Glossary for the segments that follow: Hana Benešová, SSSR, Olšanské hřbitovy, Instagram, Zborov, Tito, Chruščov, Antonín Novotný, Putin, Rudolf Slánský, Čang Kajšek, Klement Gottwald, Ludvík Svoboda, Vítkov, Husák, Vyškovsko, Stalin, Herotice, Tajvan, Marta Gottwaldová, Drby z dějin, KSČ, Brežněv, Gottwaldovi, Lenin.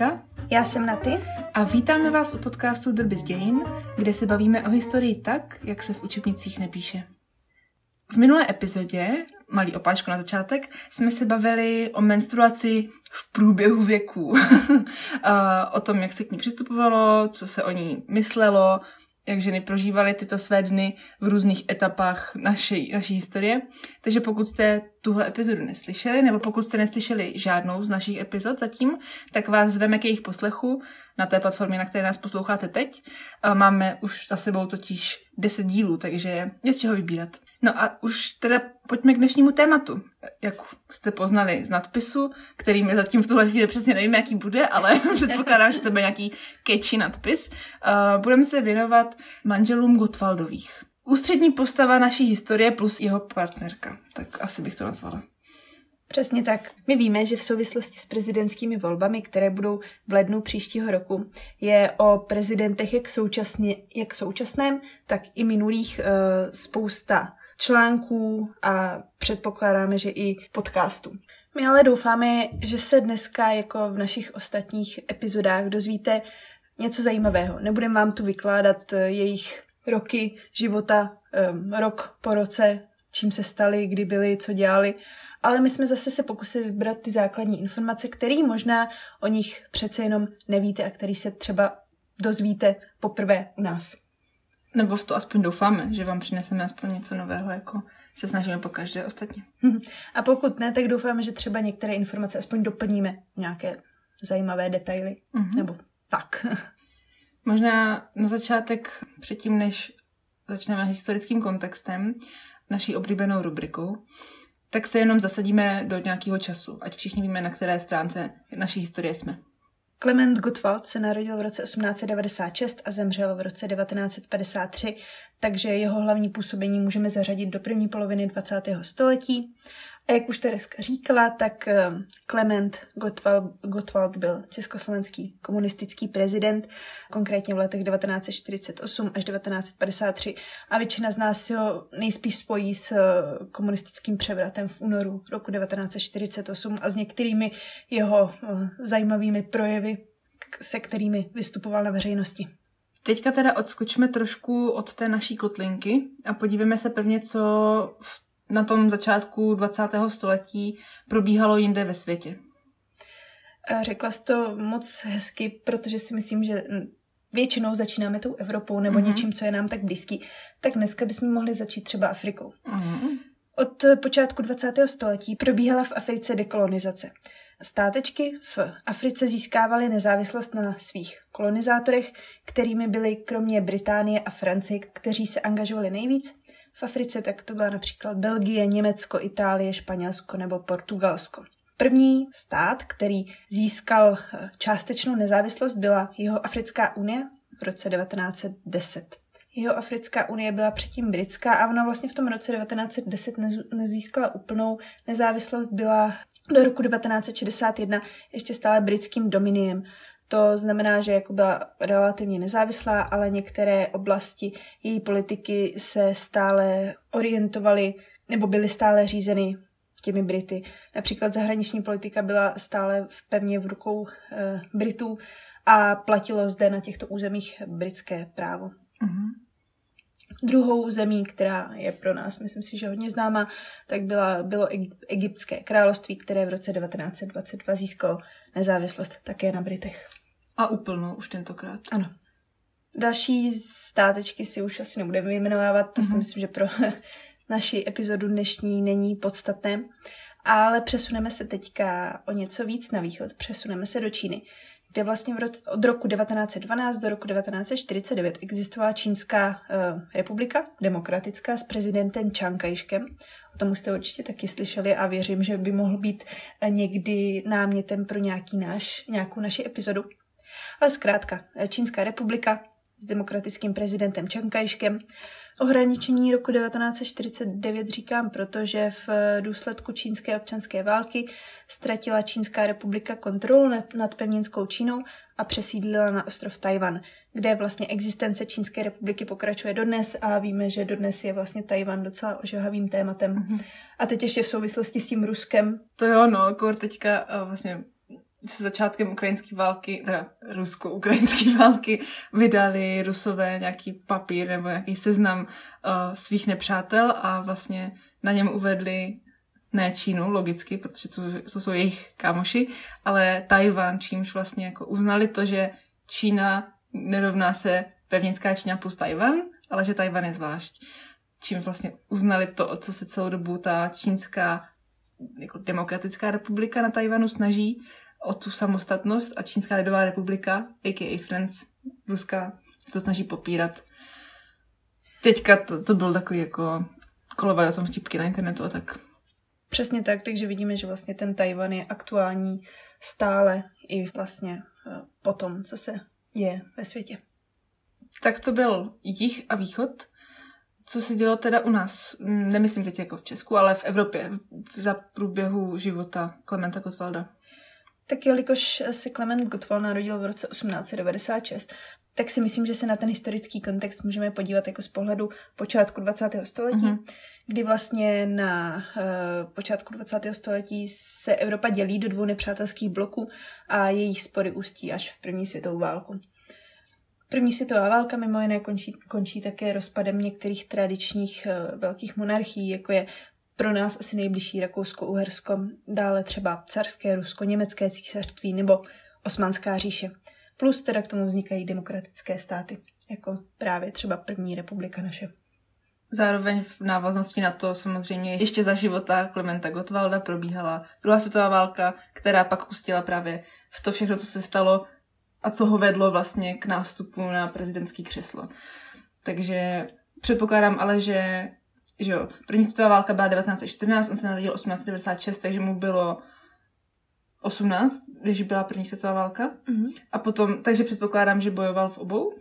Jirka. Já jsem Naty. A vítáme vás u podcastu Drby z dějin, kde se bavíme o historii tak, jak se v učebnicích nepíše. V minulé epizodě, malý opáčko na začátek, jsme se bavili o menstruaci v průběhu věků. O tom, jak se k ní přistupovalo, co se o ní myslelo, jak ženy prožívaly tyto své dny v různých etapách naší historie. Takže pokud jste tuhle epizodu neslyšeli, nebo pokud jste neslyšeli žádnou z našich epizod zatím, tak vás zveme k jejich poslechu na té platformě, na které nás posloucháte teď. A máme už za sebou totiž 10 dílů, takže je z čeho vybírat. No a už teda pojďme k dnešnímu tématu. Jak jste poznali z nadpisu, kterým je zatím v tuhle chvíli přesně nevím, jaký bude, ale předpokládám, že to bude nějaký catchy nadpis. Budeme se věnovat manželům Gottwaldových. Ústřední postava naší historie plus jeho partnerka. Tak asi bych to nazvala. Přesně tak. My víme, že v souvislosti s prezidentskými volbami, které budou v lednu příštího roku, je o prezidentech jak současném, tak i minulých spousta článků a předpokládáme, že i podcastů. My ale doufáme, že se dneska, jako v našich ostatních epizodách, dozvíte něco zajímavého. Nebudeme vám tu vykládat jejich roky života, rok po roce, čím se stali, kdy byli, co dělali, ale my jsme zase se pokusili vybrat ty základní informace, které možná o nich přece jenom nevíte a které se třeba dozvíte poprvé u nás. Nebo v to aspoň doufáme, že vám přineseme aspoň něco nového, jako se snažíme po každé ostatně. A pokud ne, tak doufáme, že třeba některé informace aspoň doplníme, nějaké zajímavé detaily, nebo tak. Možná na začátek, předtím než začneme historickým kontextem, naší oblíbenou rubrikou, tak se jenom zasadíme do nějakého času, ať všichni víme, na které stránce naší historie jsme. Klement Gottwald se narodil v roce 1896 a zemřel v roce 1953, takže jeho hlavní působení můžeme zařadit do první poloviny 20. století. A jak už Tereska říkala, tak Klement Gottwald byl československý komunistický prezident, konkrétně v letech 1948 až 1953 a většina z nás si ho nejspíš spojí s komunistickým převratem v únoru roku 1948 a s některými jeho zajímavými projevy, se kterými vystupoval na veřejnosti. Teďka teda odskočme trošku od té naší kotlinky a podívejme se prvně, co na tom začátku 20. století probíhalo jinde ve světě. Řekla jsi to moc hezky, protože si myslím, že většinou začínáme tou Evropou nebo něčím, co je nám tak blízký. Tak dneska bychom mohli začít třeba Afrikou. Od počátku 20. století probíhala v Africe dekolonizace. Státečky v Africe získávaly nezávislost na svých kolonizátorech, kterými byly kromě Británie a Francie, kteří se angažovali nejvíc. V Africe tak to byla například Belgie, Německo, Itálie, Španělsko nebo Portugalsko. První stát, který získal částečnou nezávislost, byla Jihoafrická unie v roce 1910. Jihoafrická unie byla předtím britská a ona vlastně v tom roce 1910 nezískala úplnou nezávislost, byla do roku 1961 ještě stále britským dominiem. To znamená, že jako byla relativně nezávislá, ale některé oblasti její politiky se stále orientovaly nebo byly stále řízeny těmi Brity. Například zahraniční politika byla stále pevně v rukou Britů a platilo zde na těchto územích britské právo. Druhou zemí, která je pro nás, myslím si, že hodně známá, tak bylo Egyptské království, které v roce 1922 získalo nezávislost také na Britech. A úplnou už tentokrát. Ano. Další státečky si už asi nebudeme vyjmenovávat, to si myslím, že pro naši epizodu dnešní není podstatné, ale přesuneme se teďka o něco víc na východ, přesuneme se do Číny, kde vlastně od roku 1912 do roku 1949 existovala Čínská republika, demokratická, s prezidentem Čang Kajškem. O tom už jste určitě taky slyšeli a věřím, že by mohl být někdy námětem pro nějakou naši epizodu. Ale zkrátka, Čínská republika s demokratickým prezidentem Čang Kajškem. Ohraničení roku 1949 říkám, protože v důsledku čínské občanské války ztratila Čínská republika kontrolu nad pevninskou Čínou a přesídlila na ostrov Tajvan, kde vlastně existence Čínské republiky pokračuje dodnes a víme, že dodnes je vlastně Tajvan docela ožehavým tématem. A teď ještě v souvislosti s tím Ruskem. To jo, no, teďka vlastně se začátkem ukrajinské války, teda rusko-ukrajinské války, vydali Rusové nějaký papír nebo nějaký seznam svých nepřátel a vlastně na něm uvedli ne Čínu, logicky, protože to jsou jejich kámoši, ale Tajvan, čímž vlastně jako uznali to, že Čína nerovná se pevninská Čína plus Tajvan, ale že Tajvan je zvlášť. Čím vlastně uznali to, co se celou dobu ta čínská jako demokratická republika na Tajvanu snaží o tu samostatnost a Čínská lidová republika, a.k.a. France, ruská, se to snaží popírat. Teďka to byl takový jako kolovali o tom vtipky na internetu a tak. Přesně tak, takže vidíme, že vlastně ten Tajvan je aktuální stále i vlastně po tom, co se děje ve světě. Tak to byl jih a východ. Co se dělo teda u nás, nemyslím teď jako v Česku, ale v Evropě za průběhu života Klementa Gottwalda? Tak jelikož se Klement Gottwald narodil v roce 1896, tak si myslím, že se na ten historický kontext můžeme podívat jako z pohledu počátku 20. století, kdy vlastně na počátku 20. století se Evropa dělí do dvou nepřátelských bloků a jejich spory ústí až v první světovou válku. První světová válka mimo jiné končí také rozpadem některých tradičních velkých monarchií, jako je pro nás asi nejbližší Rakousko-Uhersko, dále třeba carské Rusko, německé císařství nebo Osmanská říše. Plus teda k tomu vznikají demokratické státy, jako právě třeba první republika naše. Zároveň v návaznosti na to samozřejmě ještě za života Klementa Gottwalda probíhala druhá světová válka, která pak pustila právě v to všechno, co se stalo a co ho vedlo vlastně k nástupu na prezidentský křeslo. Takže předpokládám ale, že jo, první světová válka byla 1914, on se narodil 1896, takže mu bylo 18, když byla první světová válka. Mm-hmm. A potom, takže předpokládám, že bojoval v obou?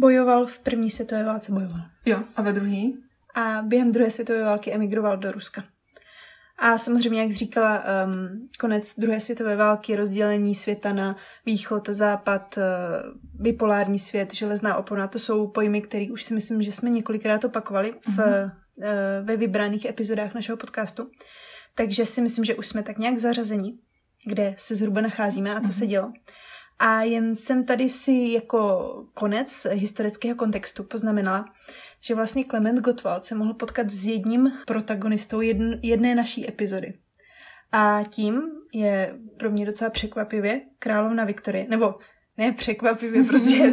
Bojoval v první světové válce, bojoval. Jo, a ve druhý? A během druhé světové války emigroval do Ruska. A samozřejmě, jak říkala, konec druhé světové války, rozdělení světa na východ, západ, bipolární svět, železná opona, to jsou pojmy, které už si myslím, že jsme několikrát opakovali ve vybraných epizodách našeho podcastu. Takže si myslím, že už jsme tak nějak zařazeni, kde se zhruba nacházíme a co se dělo. A jen jsem tady si jako konec historického kontextu poznamenala, že vlastně Klement Gottwald se mohl potkat s jedním protagonistou jedné naší epizody. A tím je pro mě docela překvapivě královna Viktorie, nebo ne překvapivě, protože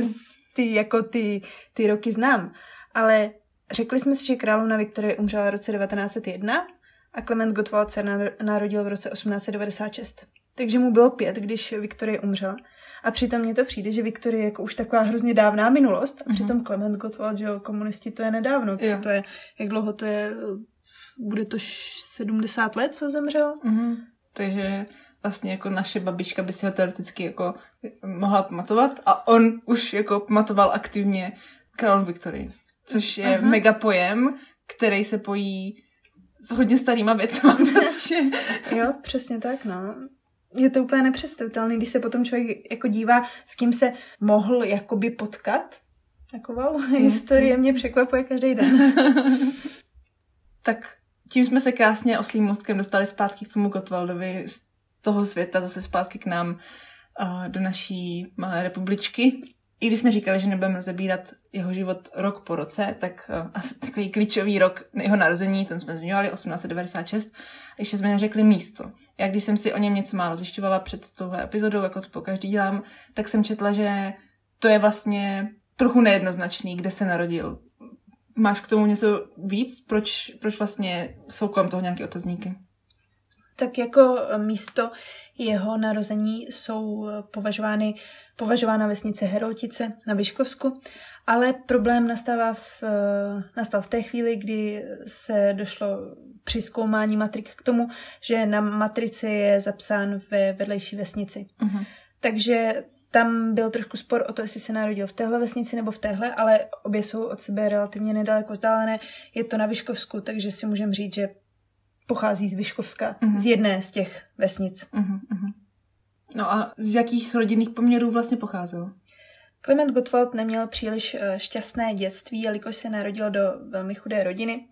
ty roky znám, ale řekli jsme si, že královna Viktorie umřela v roce 1901 a Klement Gottwald se narodil v roce 1896. Takže mu bylo 5, když Viktorie umřela. A přitom mně to přijde, že Viktorie je jako už taková hrozně dávná minulost. A přitom Klement Gottwald, že komunisti, to je nedávno. Jo. To je, jak dlouho to je, bude to 70 let, co zemřel. Mm-hmm. Takže vlastně jako naše babička by si ho teoreticky jako mohla pamatovat. A on už jako pamatoval aktivně královnu Viktorii. Což je mega pojem, který se pojí s hodně starýma věcma. Jo, přesně tak, no. Je to úplně nepředstavitelné, když se potom člověk jako dívá, s kým se mohl jakoby potkat. Taková historie mě překvapuje každý den. Tak tím jsme se krásně oslým mostkem dostali zpátky k tomu Gottwaldovi z toho světa, zase zpátky k nám do naší malé republičky. I když jsme říkali, že nebudeme rozebírat jeho život rok po roce, tak asi takový klíčový rok jeho narození, ten jsme zmiňovali, 1896, ještě jsme neřekli místo. Já když jsem si o něm něco málo zjišťovala před touhle epizodou, jako to pokaždý dělám, tak jsem četla, že to je vlastně trochu nejednoznačný, kde se narodil. Máš k tomu něco víc? Proč vlastně jsou kolem toho nějaké otazníky? Tak jako místo jeho narození jsou považována vesnice Herotice na Vyškovsku, ale problém nastal v té chvíli, kdy se došlo při zkoumání matrik k tomu, že na matrici je zapsán ve vedlejší vesnici. Uh-huh. Takže tam byl trošku spor o to, jestli se narodil v téhle vesnici nebo v téhle, ale obě jsou od sebe relativně nedaleko vzdálené. Je to na Vyškovsku, takže si můžeme říct, že pochází z Vyškovska, z jedné z těch vesnic. No a z jakých rodinných poměrů vlastně pocházel? Klement Gottwald neměl příliš šťastné dětství, jelikož se narodil do velmi chudé rodiny.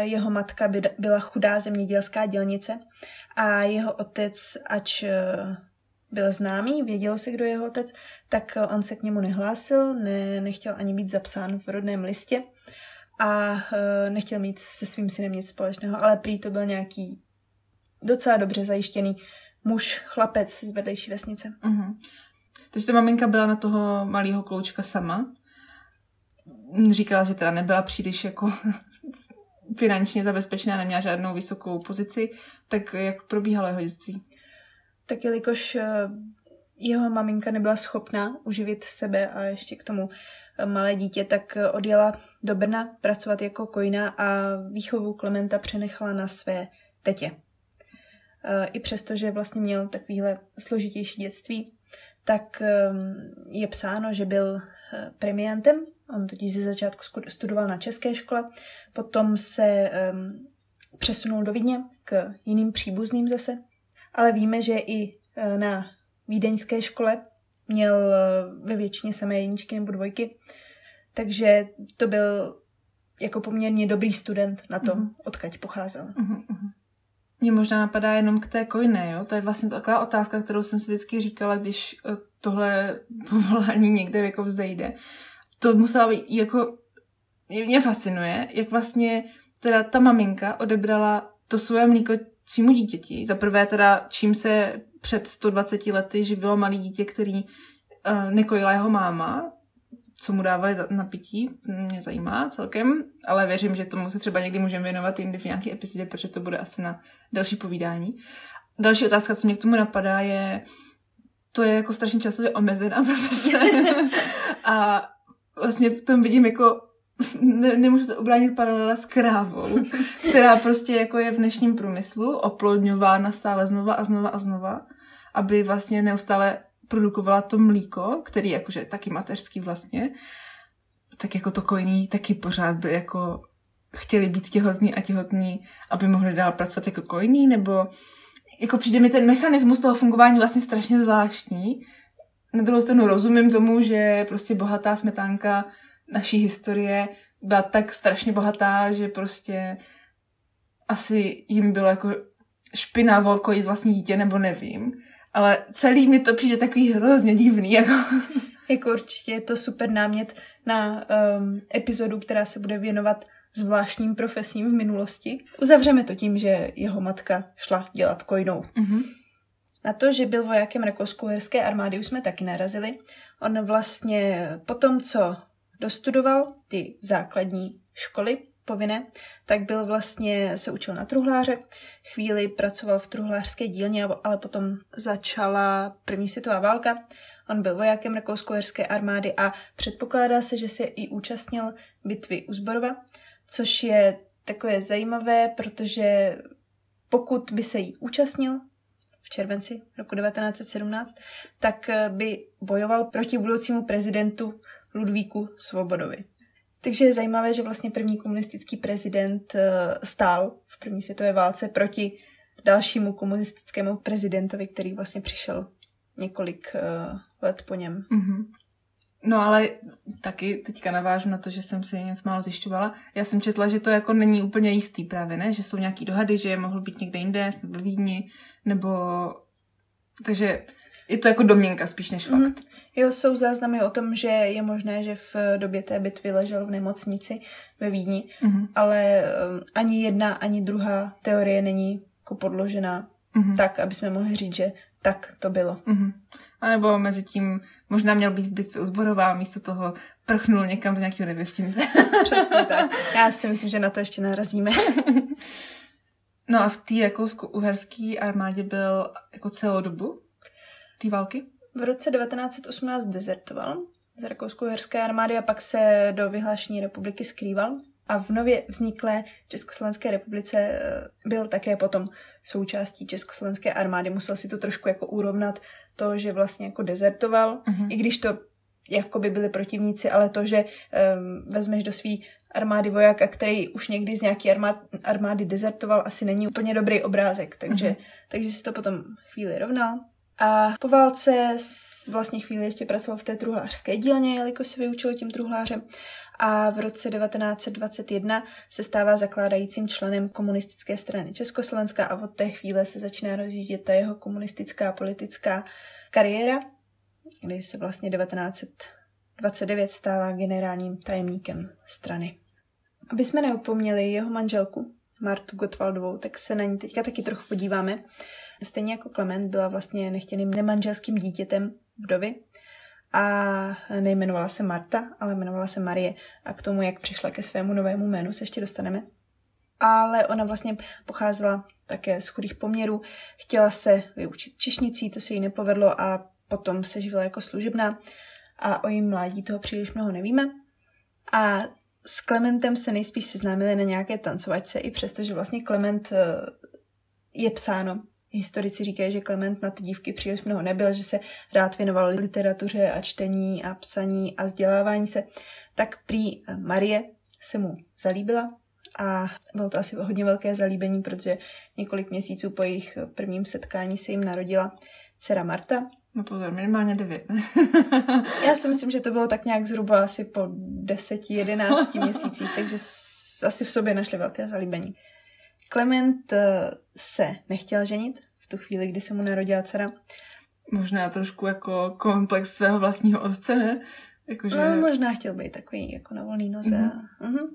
Jeho matka byla chudá zemědělská dělnice a jeho otec, ač byl známý, vědělo se, kdo je jeho otec, tak on se k němu nehlásil, nechtěl ani být zapsán v rodném listě a nechtěl mít se svým synem nic společného, ale prý to byl nějaký docela dobře zajištěný muž, chlapec z vedlejší vesnice. Uh-huh. Takže ta maminka byla na toho malého kloučka sama. Říkala, že teda nebyla příliš jako finančně zabezpečená, neměla žádnou vysokou pozici. Tak jak probíhalo jeho dětství? Tak jelikož jeho maminka nebyla schopná uživit sebe a ještě k tomu malé dítě, tak odjela do Brna pracovat jako kojná a výchovu Klementa přenechala na své tetě. I přesto, že vlastně měl takovýhle složitější dětství, tak je psáno, že byl premiantem. On totiž ze začátku studoval na české škole, potom se přesunul do Vídně k jiným příbuzným zase, ale víme, že i na vídeňské škole měl ve většině samé jedničky nebo dvojky, takže to byl jako poměrně dobrý student na to, odkud pocházel. Mě možná napadá jenom k té kojné, jo? To je vlastně taková otázka, kterou jsem si vždycky říkala, když tohle povolání někde jako vzejde. To musela být jako... Mě fascinuje, jak vlastně teda ta maminka odebrala to svoje mlíko svýmu dítěti. Za prvé teda, čím se před 120 lety živilo malý dítě, který nekojila jeho máma, co mu dávali na pití, mě zajímá celkem, ale věřím, že tomu se třeba někdy můžeme věnovat jindy v nějaké epizodě, protože to bude asi na další povídání. Další otázka, co mě k tomu napadá, je, to je jako strašně časově omezená profese. A vlastně v tom vidím jako, nemůžu se obránit paralela s krávou, která prostě jako je v dnešním průmyslu oplodňována stále znova a znova a znova, aby vlastně neustále produkovala to mlíko, který jakože je taky mateřský vlastně, tak jako to kojní taky pořád by jako chtěli být těhotný, aby mohli dál pracovat jako kojní, nebo jako přijde mi ten mechanismus toho fungování vlastně strašně zvláštní. Na druhou stranu rozumím tomu, že prostě bohatá smetánka naší historie byla tak strašně bohatá, že prostě asi jim bylo jako špinavo kojit vlastní dítě, nebo nevím. Ale celý mi to přijde takový hrozně divný. Jako určitě je to super námět na epizodu, která se bude věnovat zvláštním profesím v minulosti. Uzavřeme to tím, že jeho matka šla dělat kojnou. Mm-hmm. Na to, že byl vojákem rakousko-uherské armády, už jsme taky narazili. On vlastně po tom, co dostudoval ty základní školy povinné, tak byl vlastně, se učil na truhláře, chvíli pracoval v truhlářské dílně, ale potom začala první světová válka. On byl vojákem rakousko-uherské armády a předpokládá se, že se i účastnil bitvy u Zborova, což je takové zajímavé, protože pokud by se jí účastnil v červenci roku 1917, tak by bojoval proti budoucímu prezidentu Ludvíku Svobodovi. Takže je zajímavé, že vlastně první komunistický prezident stál v první světové válce proti dalšímu komunistickému prezidentovi, který vlastně přišel několik let po něm. Mm-hmm. No ale taky teďka navážu na to, že jsem si něco málo zjišťovala. Já jsem četla, že to jako není úplně jistý právě, ne? Že jsou nějaký dohady, že je mohl být někde jinde, snad ve Vídni, nebo... Takže je to jako domněnka spíš než fakt. Mm-hmm. Jo, jsou záznamy o tom, že je možné, že v době té bitvy ležel v nemocnici ve Vídni, ale ani jedna, ani druhá teorie není jako podložená tak, aby jsme mohli říct, že tak to bylo. Mm-hmm. A nebo mezi tím možná měl být v bitvě u Zborova, místo toho prchnul někam do nějakého nevěstnice. Přesně tak. Já si myslím, že na to ještě narazíme. No a v té rakousko-uherské armádě byl jako celou dobu té války? V roce 1918 dezertoval z rakousko-uherské armády a pak se do vyhlášení republiky skrýval. A v nově vzniklé Československé republice byl také potom součástí Československé armády. Musel si to trošku jako urovnat to, že vlastně jako dezertoval, i když to jakoby byli protivníci, ale to, že vezmeš do svý armády vojáka, který už někdy z nějaký armády dezertoval, asi není úplně dobrý obrázek. Takže si to potom chvíli rovnal. A po válce vlastně chvíli ještě pracoval v té truhlářské dílně, jelikož se vyučil tím truhlářem. A v roce 1921 se stává zakládajícím členem Komunistické strany Československa a od té chvíle se začíná rozjíždět ta jeho komunistická politická kariéra, kdy se vlastně 1929 stává generálním tajemníkem strany. Aby jsme neopomněli jeho manželku Martu Gottwaldovou, tak se na ní teďka taky trochu podíváme. Stejně jako Klement byla vlastně nechtěným nemanželským dítětem vdovy a nejmenovala se Marta, ale jmenovala se Marie. A k tomu, jak přišla ke svému novému jménu, se ještě dostaneme. Ale ona vlastně pocházela také z chudých poměrů, chtěla se vyučit češnicí, to se jí nepovedlo a potom se živila jako služebná a o jejím mládí toho příliš mnoho nevíme. A s Klementem se nejspíš seznámili na nějaké tancovačce, i přestože vlastně Klement je psáno. Historici říkají, že Klement na ty dívky příliš mnoho nebyl, že se rád věnoval literatuře a čtení a psaní a vzdělávání se. Tak prý Marie se mu zalíbila a bylo to asi hodně velké zalíbení, protože několik měsíců po jejich prvním setkání se jim narodila dcera Marta. No pozor, minimálně 9. Já si myslím, že to bylo tak nějak zhruba asi po 10-11 měsících, takže asi v sobě našli velké zalíbení. Klement se nechtěl ženit v tu chvíli, kdy se mu narodila dcera. Možná trošku jako komplex svého vlastního otce, ne? Jakože... No, možná chtěl být takový jako na volný noze. Mm-hmm.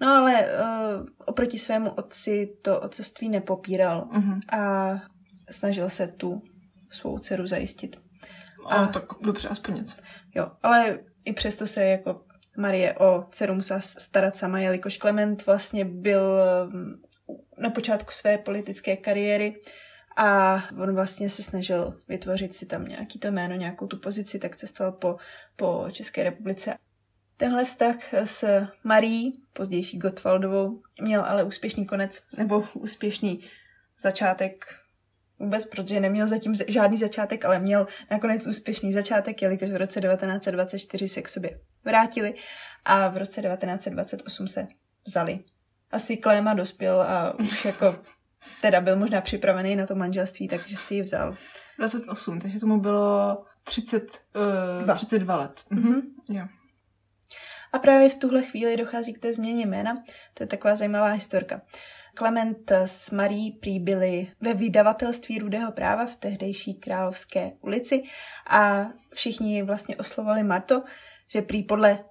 No ale oproti svému otci to otcovství nepopíral a snažil se tu svou dceru zajistit. A tak dobře, aspoň něco. Jo, ale i přesto se jako Marie o dceru musela starat sama, jelikož Klement vlastně byl na počátku své politické kariéry a on vlastně se snažil vytvořit si tam nějaký to jméno, nějakou tu pozici, tak cestoval po České republice. Tenhle vztah s Marií, pozdější Gottwaldovou, měl ale úspěšný konec, nebo úspěšný začátek vůbec, protože neměl zatím žádný začátek, ale měl nakonec úspěšný začátek, jelikož v roce 1924 se k sobě vrátili a v roce 1928 se vzali. Asi Kléma dospěl a už jako teda byl možná připravený na to manželství, takže si ji vzal. 28, takže tomu bylo 32 let. Mm-hmm. Yeah. A právě v tuhle chvíli dochází k té změně jména. To je taková zajímavá historka. Klement s Marií prý byli ve vydavatelství Rudého práva v tehdejší Královské ulici a všichni vlastně oslovovali Marto, že prý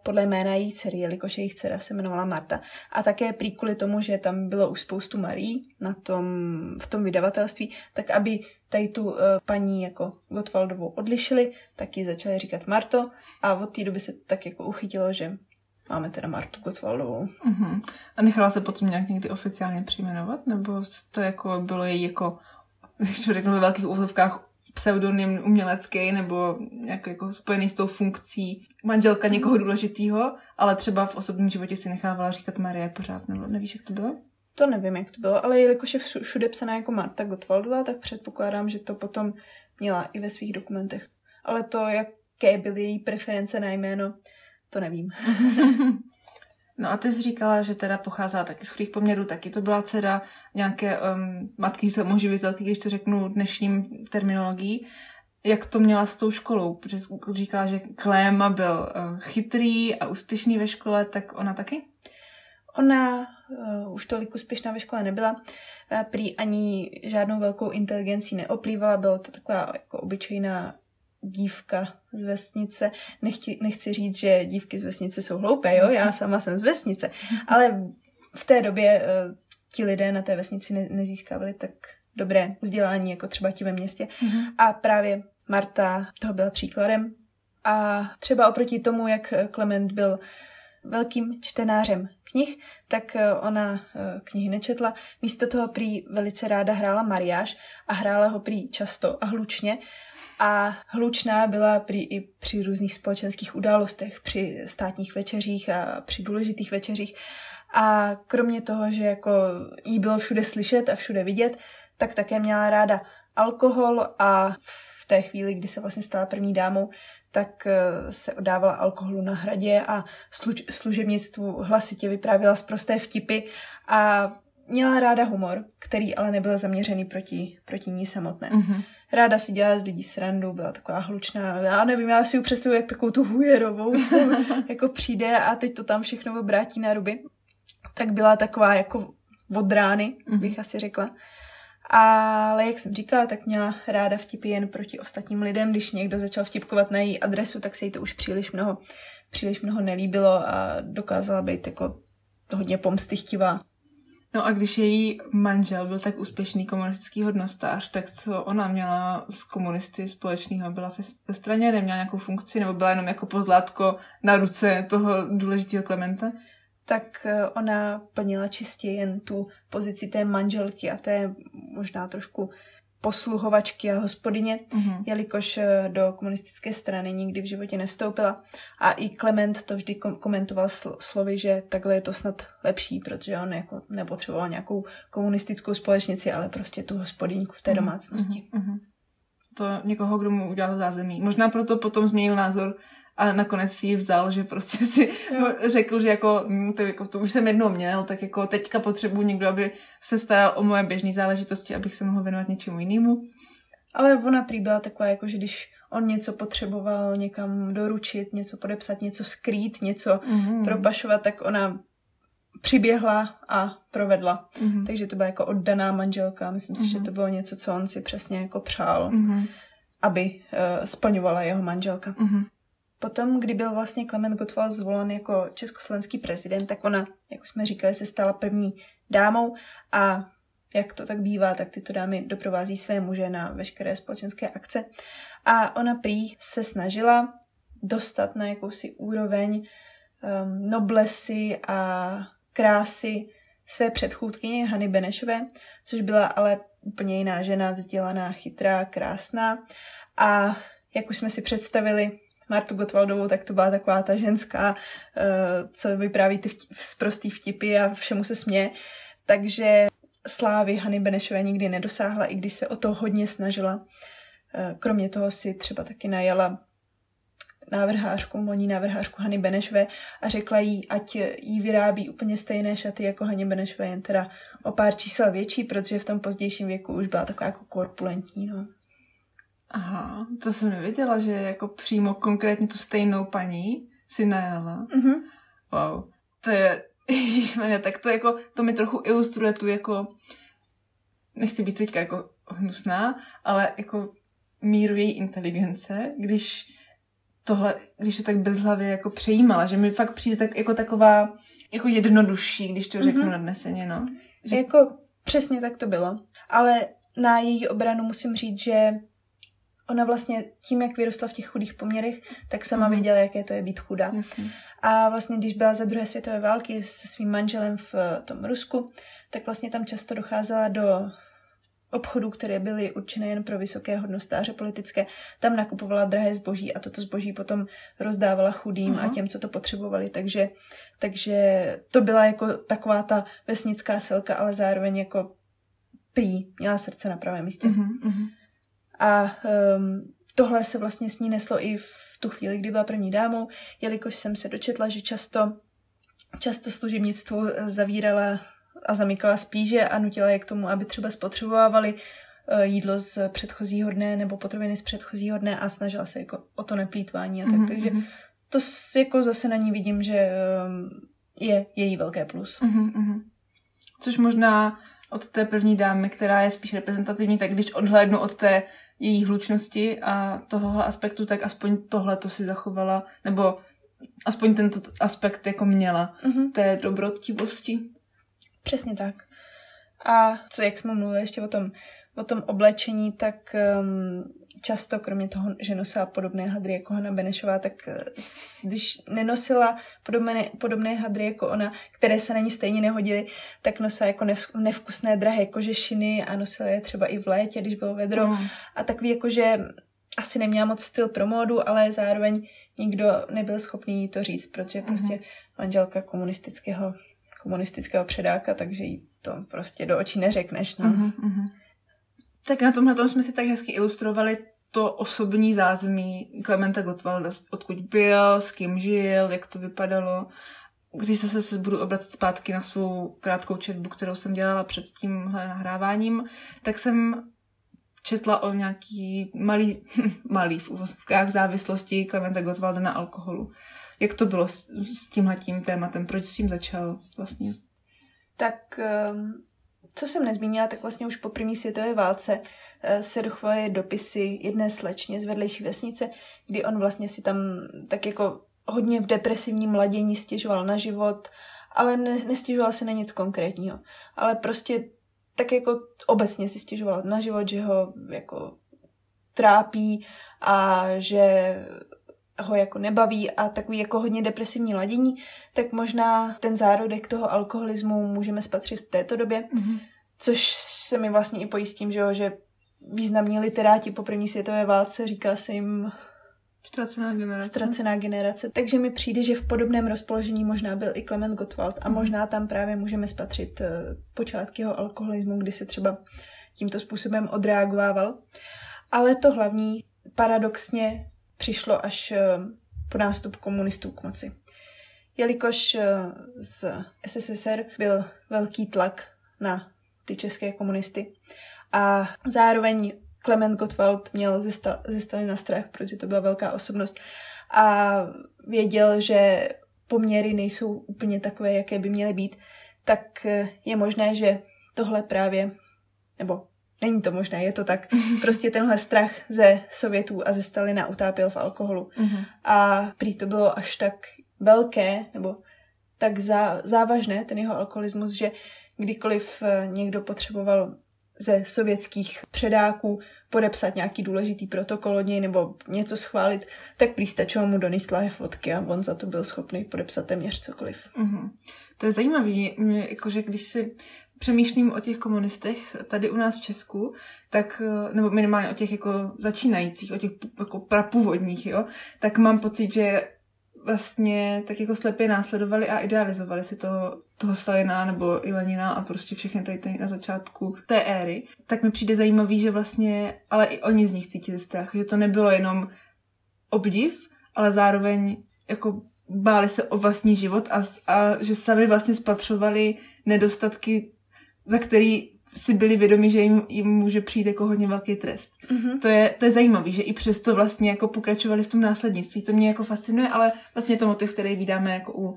podle jména její dcery, jelikož jejich dcera se jmenovala Marta. A také prý kvůli tomu, že tam bylo už spoustu Marií v tom vydavatelství, tak aby tady tu paní jako Gottwaldovou odlišili, tak ji začali říkat Marto a od té doby se tak jako uchytilo, že máme teda Martu Gottwaldovou. Uh-huh. A nechala se potom nějak někdy oficiálně přejmenovat? Nebo to jako bylo její jako, když to řeknu ve velkých úzovkách, pseudonym umělecký nebo nějak jako spojený s tou funkcí manželka někoho důležitýho, ale třeba v osobním životě si nechávala říkat Marie pořád, nebo nevíš, jak to bylo? To nevím, jak to bylo, ale jelikož je všude psaná jako Marta Gottwaldová, tak předpokládám, že to potom měla i ve svých dokumentech. Ale to, jaké byly její preference na jméno, to nevím. No a ty jsi říkala, že teda pocházela taky z chudých poměrů, taky to byla dcera nějaké matky samoživitelky, když to řeknu dnešním terminologií. Jak to měla s tou školou? Protože říkala, že Kléma byl chytrý a úspěšný ve škole, tak ona taky? Ona už tolik úspěšná ve škole nebyla. Prý ani žádnou velkou inteligencí neoplývala, byla to taková jako obyčejná dívka z vesnice. Nechci říct, že dívky z vesnice jsou hloupé, jo? Já sama jsem z vesnice. Ale v té době ti lidé na té vesnici nezískávali tak dobré vzdělání, jako třeba ti ve městě. A právě Marta toho byla příkladem. A třeba oproti tomu, jak Klement byl velkým čtenářem knih, tak ona knihy nečetla. Místo toho prý velice ráda hrála mariáž a hrála ho prý často a hlučně. A hlučná byla prý i při různých společenských událostech, při státních večeřích a při důležitých večeřích. A kromě toho, že jako jí bylo všude slyšet a všude vidět, tak také měla ráda alkohol a v té chvíli, kdy se vlastně stala první dámou, tak se oddávala alkoholu na hradě a služebnictvu hlasitě vyprávěla sprosté vtipy a měla ráda humor, který ale nebyl zaměřený proti ní samotné. Mm-hmm. Ráda si dělala z lidí srandu, byla taková hlučná. Já nevím, já si ji představuji, jak takovou tu hujerovou, jako přijde a teď to tam všechno obrátí na ruby. Tak byla taková jako od rány, bych asi řekla. Ale jak jsem říkala, tak měla ráda vtipy jen proti ostatním lidem. Když někdo začal vtipkovat na její adresu, tak se jí to už příliš mnoho nelíbilo a dokázala být jako hodně pomstychtivá. No a když její manžel byl tak úspěšný komunistický hodnostář, tak co ona měla z komunisty společného? Byla ve straně, neměla nějakou funkci, nebo byla jenom jako pozlátko na ruce toho důležitého Klementa? Tak ona plnila čistě jen tu pozici té manželky a té možná trošku posluhovačky a hospodyně, jelikož do komunistické strany nikdy v životě nevstoupila. A i Klement to vždy komentoval slovy, že takhle je to snad lepší, protože on jako nepotřeboval nějakou komunistickou společnici, ale prostě tu hospodyňku v té domácnosti. To někoho, kdo mu udělal zázemí. Možná proto potom změnil názor a nakonec si ji vzal, že prostě si řekl, že to už jsem jednou měl, tak jako teďka potřebuji někdo, aby se staral o moje běžné záležitosti, abych se mohl věnovat něčemu jinému. Ale ona prý byla taková, jako že když on něco potřeboval někam doručit, něco podepsat, něco skrýt, něco propašovat, tak ona přiběhla a provedla. Takže to byla jako oddaná manželka. Myslím si, že to bylo něco, co on si přesně jako přál, aby splňovala jeho manželka. Potom, kdy byl vlastně Klement Gottwald zvolen jako československý prezident, tak ona, jak jsme říkali, se stala první dámou a jak to tak bývá, tak tyto dámy doprovází své muže na veškeré společenské akce. A ona prý se snažila dostat na jakousi úroveň noblesy a krásy své předchůdkyně Hany Benešové, což byla ale úplně jiná žena, vzdělaná, chytrá, krásná. A jak už jsme si představili Martu Gottwaldovou, tak to byla taková ta ženská, co vypráví ty sprostý vtipy a všemu se směje. Takže slávy Hany Benešové nikdy nedosáhla, i když se o to hodně snažila. Kromě toho si třeba taky najala módní návrhářku Hany Benešové a řekla jí, ať jí vyrábí úplně stejné šaty jako Haně Benešové, jen teda o pár čísel větší, protože v tom pozdějším věku už byla taková jako korpulentní, no. Aha, to jsem nevěděla, že jako přímo konkrétně tu stejnou paní si najala. Wow, to je, ježišmane, tak to jako, to mi trochu ilustruje tu jako, nechci být teďka jako hnusná, ale jako míru její inteligence, když je tak bezhlavě jako přejímala, že mi fakt přijde tak jako taková jako jednodušší, když to řeknu nadneseně, no. Že... Jako přesně tak to bylo. Ale na její obranu musím říct, že ona vlastně tím, jak vyrostla v těch chudých poměrech, tak sama věděla, jaké to je být chudá. Jasně. A vlastně, když byla za druhé světové války se svým manželem v tom Rusku, tak vlastně tam často docházela do obchodů, které byly určené jen pro vysoké hodnostáře politické. Tam nakupovala drahé zboží a toto zboží potom rozdávala chudým a těm, co to potřebovali. Takže to byla jako taková ta vesnická selka, ale zároveň jako prý měla srdce na pravém místě. A tohle se vlastně s ní neslo i v tu chvíli, kdy byla první dámou, jelikož jsem se dočetla, že často služebnictvu zavírala a zamykala spíže a nutila je k tomu, aby třeba spotřebovávali jídlo z předchozího dne nebo potraviny z předchozího dne a snažila se jako o to neplýtvání a tak. Takže to jako zase na ní vidím, že je její velké plus. Což možná od té první dámy, která je spíš reprezentativní, tak když odhlédnu od té její hlučnosti a tohohle aspektu, tak aspoň tohle to si zachovala, nebo aspoň tento aspekt jako měla té dobrotivosti. Přesně tak. A co, jak jsme mluvili ještě o tom oblečení, tak často, kromě toho, že nosila podobné hadry jako Hana Benešová, tak když nenosila podobné hadry jako ona, které se na ní stejně nehodily, tak nosila jako nevkusné drahé kožešiny a nosila je třeba i v létě, když bylo vedro. A takový jako, že asi neměla moc styl pro módu, ale zároveň nikdo nebyl schopný jí to říct, protože prostě manželka komunistického předáka, takže jí to prostě do očí neřekneš. No. Tak na tomhle jsme si tak hezky ilustrovali to osobní zázemí Klementa Gottwalda, odkud byl, s kým žil, jak to vypadalo. Když se budu obracet zpátky na svou krátkou četbu, kterou jsem dělala před tímhle nahráváním, tak jsem četla o nějaký malý v uvozovkách závislosti Klementa Gottwalda na alkoholu. Jak to bylo s tímhletím tématem? Proč jsi tím začal vlastně? Tak Co jsem nezmínila, tak vlastně už po první světové válce se dochovaly dopisy jedné slečně z vedlejší vesnice, kdy on vlastně si tam tak jako hodně v depresivním mladění stěžoval na život, ale nestěžoval se na nic konkrétního. Ale prostě tak jako obecně si stěžoval na život, že ho jako trápí a že ho jako nebaví a takový jako hodně depresivní ladění, tak možná ten zárodek toho alkoholismu můžeme spatřit v této době, což se mi vlastně i pojistím, že významní literáti po první světové válce, říká se jim ztracená generace. Takže mi přijde, že v podobném rozpoložení možná byl i Klement Gottwald a možná tam právě můžeme spatřit počátky jeho alkoholismu, kdy se třeba tímto způsobem odreagovával. Ale to hlavní paradoxně přišlo až po nástupu komunistů k moci. Jelikož z SSSR byl velký tlak na ty české komunisty a zároveň Klement Gottwald měl ze Stalina strach, protože to byla velká osobnost a věděl, že poměry nejsou úplně takové, jaké by měly být, tak je možné, že tohle právě, nebo není to možné, je to tak. Prostě tenhle strach ze Sovětů a ze Stalina utápěl v alkoholu. A prý to bylo až tak velké, nebo tak závažné, ten jeho alkoholismus, že kdykoliv někdo potřeboval ze sovětských předáků podepsat nějaký důležitý protokol od něj nebo něco schválit, tak prý stačilo mu do nysláje fotky a on za to byl schopný podepsat téměř cokoliv. To je zajímavý, jakože když si přemýšlím o těch komunistech tady u nás v Česku, tak, nebo minimálně o těch jako začínajících, o těch jako prapůvodních, jo, tak mám pocit, že vlastně tak jako slepě následovali a idealizovali si toho Stalina nebo i Lenina a prostě všechny tady na začátku té éry. Tak mi přijde zajímavý, že vlastně, ale i oni z nich cítili strach, že to nebylo jenom obdiv, ale zároveň jako báli se o vlastní život a že sami vlastně spatřovali nedostatky, za který si byli vědomi, že jim může přijít jako hodně velký trest. To je zajímavý, že i přesto vlastně jako pokračovali v tom následnictví. To mě jako fascinuje, ale vlastně to motiv, který vydáme jako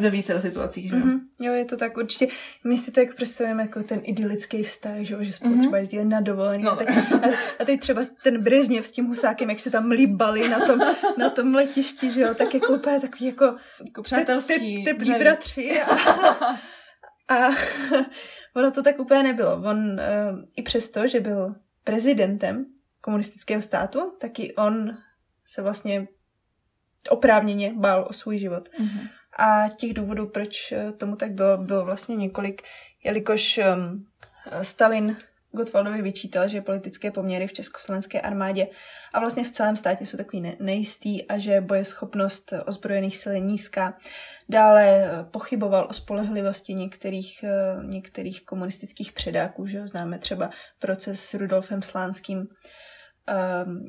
ve více situacích. Že? Jo, je to tak určitě. My si to jako představujeme jako ten idylický vztah, že spolu třeba jezdili na dovolený. No. A teď třeba ten Brežněv s tím Husákem, jak se tam líbali na tom letišti, že jo, tak jako úplně takový jako přátelský teplí bratři. A ono to tak úplně nebylo. On i přesto, že byl prezidentem komunistického státu, taky on se vlastně oprávněně bál o svůj život. A těch důvodů, proč tomu tak bylo vlastně několik, jelikož Stalin Gottwaldovi vyčítal, že politické poměry v československé armádě a vlastně v celém státě jsou takový nejistý a že bojeschopnost ozbrojených sil je nízká. Dále pochyboval o spolehlivosti některých komunistických předáků, že ho známe třeba proces s Rudolfem Slánským.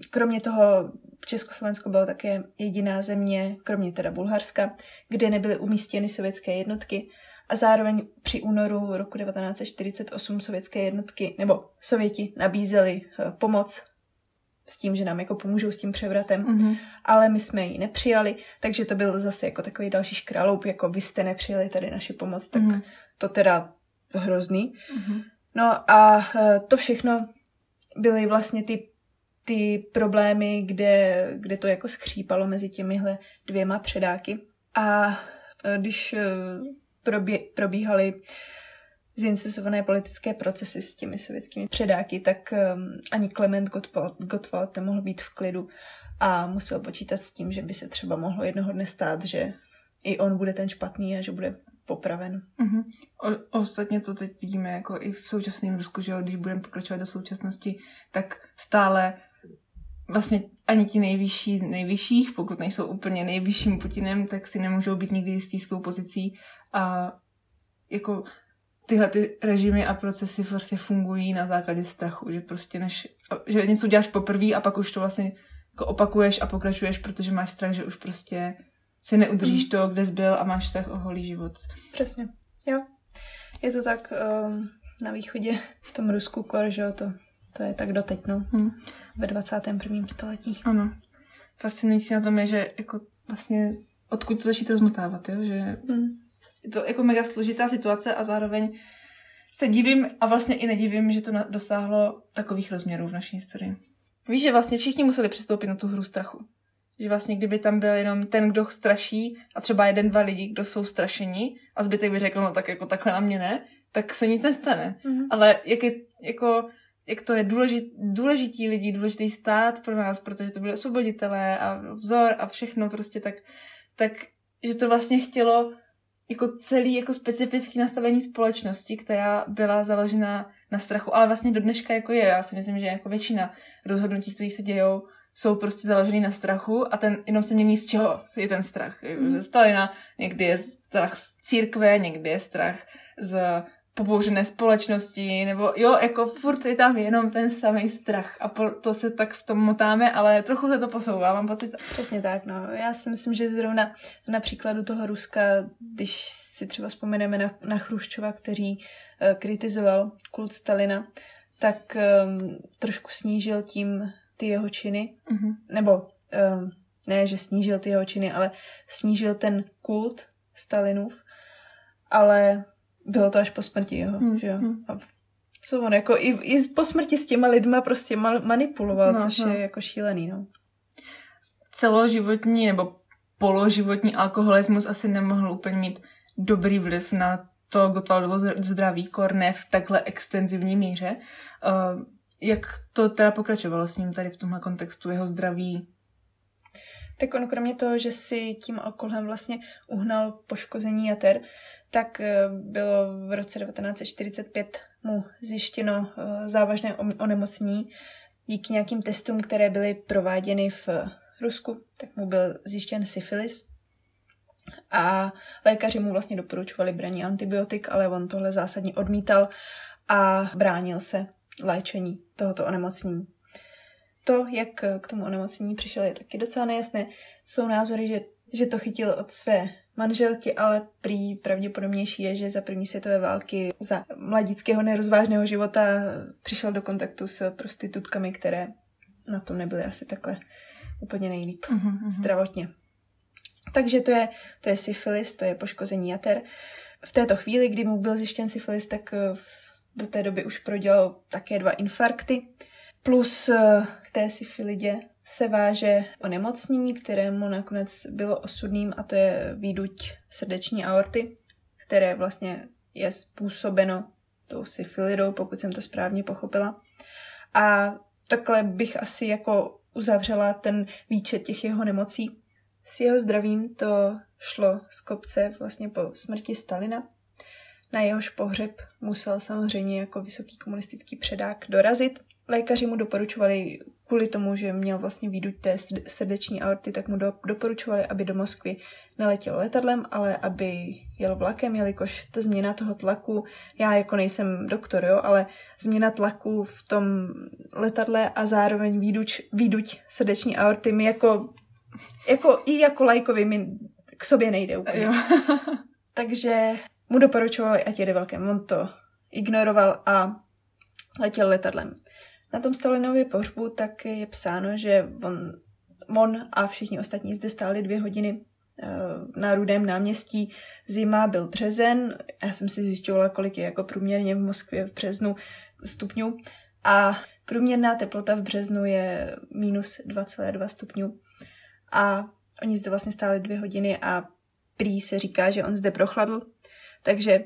Kromě toho Československo bylo také jediná země, kromě teda Bulharska, kde nebyly umístěny sovětské jednotky. A zároveň při únoru roku 1948 sovětské jednotky, nebo Sověti nabízeli pomoc s tím, že nám jako pomůžou s tím převratem, ale my jsme ji nepřijali, takže to byl zase jako takový další škraloup, jako vy jste nepřijali tady naši pomoc, tak to teda hrozný. No a to všechno byly vlastně ty problémy, kde to jako skřípalo mezi těmihle dvěma předáky. A když probíhaly zincestované politické procesy s těmi sovětskými předáky, tak ani Klement Gottwald nemohl být v klidu a musel počítat s tím, že by se třeba mohlo jednoho dne stát, že i on bude ten špatný a že bude popraven. Ostatně to teď vidíme jako i v současném Rusku, že když budeme pokračovat do současnosti, tak stále vlastně ani ti nejvyšší z nejvyšších, pokud nejsou úplně nejvyšším Putinem, tak si nemůžou být nikdy s tískou pozicí a jako tyhle ty režimy a procesy vlastně fungují na základě strachu, že prostě že něco děláš poprvé a pak už to vlastně jako opakuješ a pokračuješ, protože máš strach, že už prostě si neudržíš to, kde jsi byl a máš strach o holý život. Přesně, jo. Je to tak na východě v tom Rusku kor, že jo, to je tak doteď, no. Ve 21. století. Ano. Fascinující na tom je, že jako vlastně odkud to začít rozmotávat, jo? Že je to jako mega složitá situace a zároveň se divím a vlastně i nedivím, že to dosáhlo takových rozměrů v naší historii. Víš, že vlastně všichni museli přistoupit na tu hru strachu. Že vlastně kdyby tam byl jenom ten, kdo straší a třeba jeden, dva lidi, kdo jsou strašení a zbytek by řekl, no tak jako takhle na mě ne, tak se nic nestane. Mm-hmm. Ale jak to je důležití lidi, důležitý stát pro nás, protože to byli osvoboditelé a vzor a všechno prostě tak že to vlastně chtělo jako celý jako specifický nastavení společnosti, která byla založena na strachu, ale vlastně do dneška jako je. Já si myslím, že jako většina rozhodnutí, které se dějou, jsou prostě založený na strachu a ten jenom se mění z čeho je ten strach. Ze Stalina, někdy je strach z církve, někdy je strach z pobouřené společnosti, nebo jo, jako furt je tam jenom ten samý strach a to se tak v tom motáme, ale trochu se to posouvá, mám pocit. Přesně tak, no. Já si myslím, že zrovna na příkladu toho Ruska, když si třeba vzpomeneme na Chruščova, který kritizoval kult Stalina, tak trošku snížil tím ty jeho činy, nebo ne, že snížil ty jeho činy, ale snížil ten kult Stalinův, ale bylo to až po smrti jeho, že jo. A co on jako i po smrti s těma lidma prostě manipuloval, což je jako šílený, no. Celoživotní nebo položivotní alkoholismus asi nemohl úplně mít dobrý vliv na to Gottwaldovo zdraví, korné v takhle extenzivní míře. Jak to teda pokračovalo s ním tady v tomhle kontextu, jeho zdraví? Tak on kromě toho, že si tím alkoholem vlastně uhnal poškození jater, tak bylo v roce 1945 mu zjištěno závažné onemocnění. Díky nějakým testům, které byly prováděny v Rusku, tak mu byl zjištěn syfilis. A lékaři mu vlastně doporučovali braní antibiotik, ale on tohle zásadně odmítal a bránil se léčení tohoto onemocnění. To, jak k tomu onemocnění přišel, je taky docela nejasné. Jsou názory, že to chytil od své manželky, ale prý pravděpodobnější je, že za první světové války, za mladického nerozvážného života přišel do kontaktu s prostitutkami, které na tom nebyly asi takhle úplně nejlíp zdravotně. Takže to je syfilis, to je poškození jater. V této chvíli, kdy mu byl zjištěn syfilis, tak do té doby už prodělal také 2 infarkty. Plus k té syfilidě se váže onemocnění, kterému nakonec bylo osudným, a to je výduť srdeční aorty, které vlastně je způsobeno tou syfilidou, pokud jsem to správně pochopila. A takhle bych asi jako uzavřela ten výčet těch jeho nemocí. S jeho zdravím to šlo z kopce vlastně po smrti Stalina. Na jehož pohřeb musel samozřejmě jako vysoký komunistický předák dorazit. Lékaři mu doporučovali, kvůli tomu, že měl vlastně výduť té srdeční aorty, tak mu doporučovali, aby do Moskvy neletěl letadlem, ale aby jel vlakem, jelikož ta změna toho tlaku, já jako nejsem doktor, jo, ale změna tlaku v tom letadle a zároveň výduť srdeční aorty mi jako i jako lajkovi mi k sobě nejde úplně. Takže mu doporučovali, ať jede vlakem. On to ignoroval a letěl letadlem. Na tom Stalinově pohřbu tak je psáno, že on a všichni ostatní zde stáli 2 hodiny na Rudém náměstí. Zima, byl březen. Já jsem si zjišťovala, kolik je jako průměrně v Moskvě v březnu stupňů. A průměrná teplota v březnu je minus 2,2 stupňů. A oni zde vlastně stáli 2 hodiny a prý se říká, že on zde prochladl. Takže